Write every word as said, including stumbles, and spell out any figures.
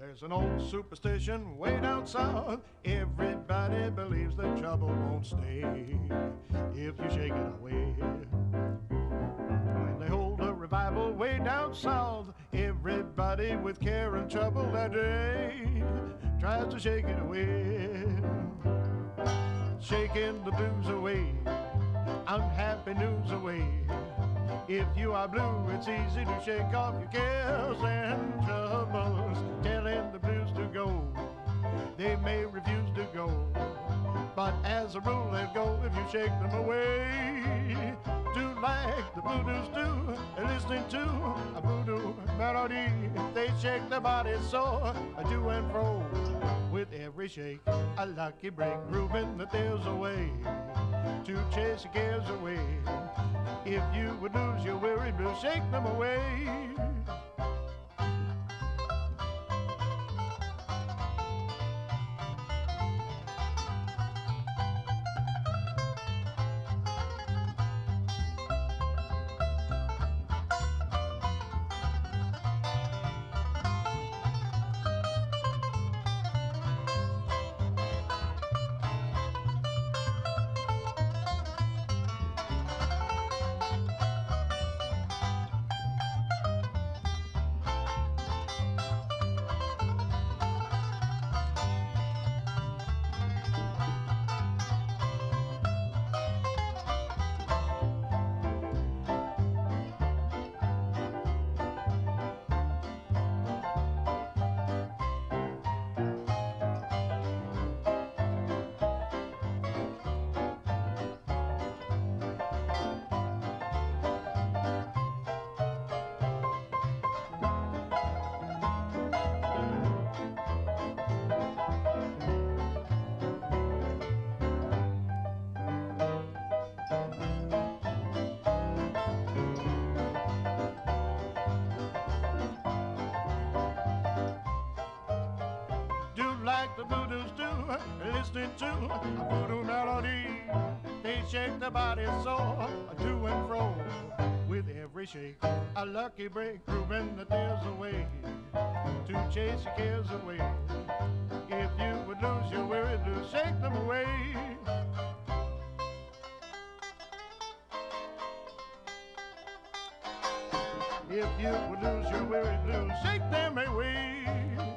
There's an old superstition way down south. Everybody believes that trouble won't stay if you shake it away. When they hold a revival way down south, everybody with care and trouble that day tries to shake it away. Shaking the blues away, unhappy news away. If you are blue, it's easy to shake off your cares and troubles. Telling the blues to go, they may refuse to go, but as a rule they'll go if you shake them away. Do like the voodoos do, and listening to a voodoo melody. They shake their bodies so to and fro. With every shake, a lucky break, proving that there's a way to chase your cares away. If you would lose your weary blues, shake them away. The voodoos do, listening to a voodoo melody. They shake their bodies so to and fro. With every shake, a lucky break, proving that there's a way to chase your cares away. If you would lose your weary blues, shake them away. If you would lose your weary blues, shake them away.